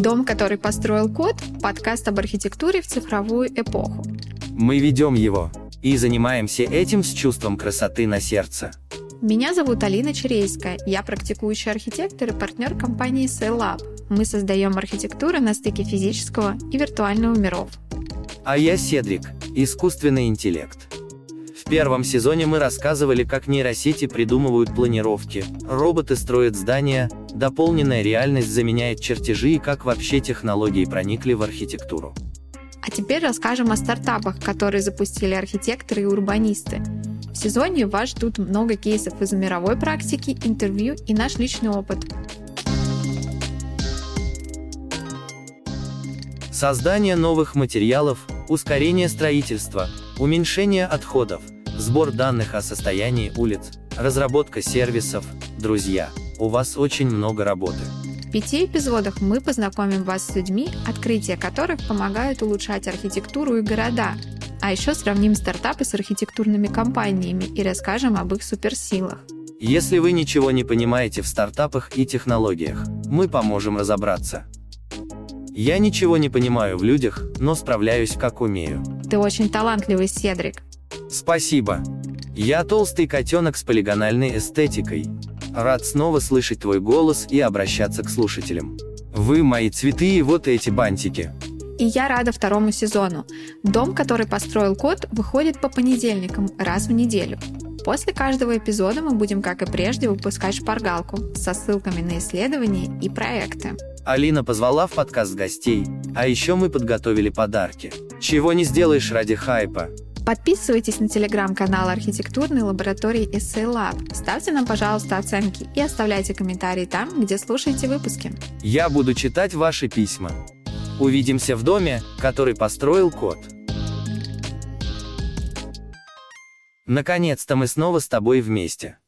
«Дом, который построил код» — подкаст об архитектуре в цифровую эпоху. Мы ведем его и занимаемся этим с чувством красоты на сердце. Меня зовут Алина Черейская, я практикующий архитектор и партнер компании SA lab. Мы создаем архитектуру на стыке физического и виртуального миров. А я Седрик, искусственный интеллект. В первом сезоне мы рассказывали, как нейросети придумывают планировки, роботы строят здания, дополненная реальность заменяет чертежи и как вообще технологии проникли в архитектуру. А теперь расскажем о стартапах, которые запустили архитекторы и урбанисты. В сезоне вас ждут много кейсов из мировой практики, интервью и наш личный опыт. Создание новых материалов, ускорение строительства, уменьшение отходов, сбор данных о состоянии улиц, разработка сервисов. Друзья, у вас очень много работы. В 5 эпизодах мы познакомим вас с людьми, открытия которых помогают улучшать архитектуру и города. А еще сравним стартапы с архитектурными компаниями и расскажем об их суперсилах. Если вы ничего не понимаете в стартапах и технологиях, мы поможем разобраться. Я ничего не понимаю в людях, но справляюсь как умею. Ты очень талантливый, Седрик. Спасибо. Я толстый котенок с полигональной эстетикой. Рад снова слышать твой голос и обращаться к слушателям. Вы мои цветы и вот эти бантики. И я рада второму сезону. «Дом, который построил код» выходит по понедельникам раз в неделю. После каждого эпизода мы будем, как и прежде, выпускать шпаргалку со ссылками на исследования и проекты. Алина позвала в подкаст гостей, а еще мы подготовили подарки. Чего не сделаешь ради хайпа. Подписывайтесь на телеграм-канал архитектурной лаборатории SA Lab. Ставьте нам, пожалуйста, оценки и оставляйте комментарии там, где слушаете выпуски. Я буду читать ваши письма. Увидимся в доме, который построил код. Наконец-то мы снова с тобой вместе.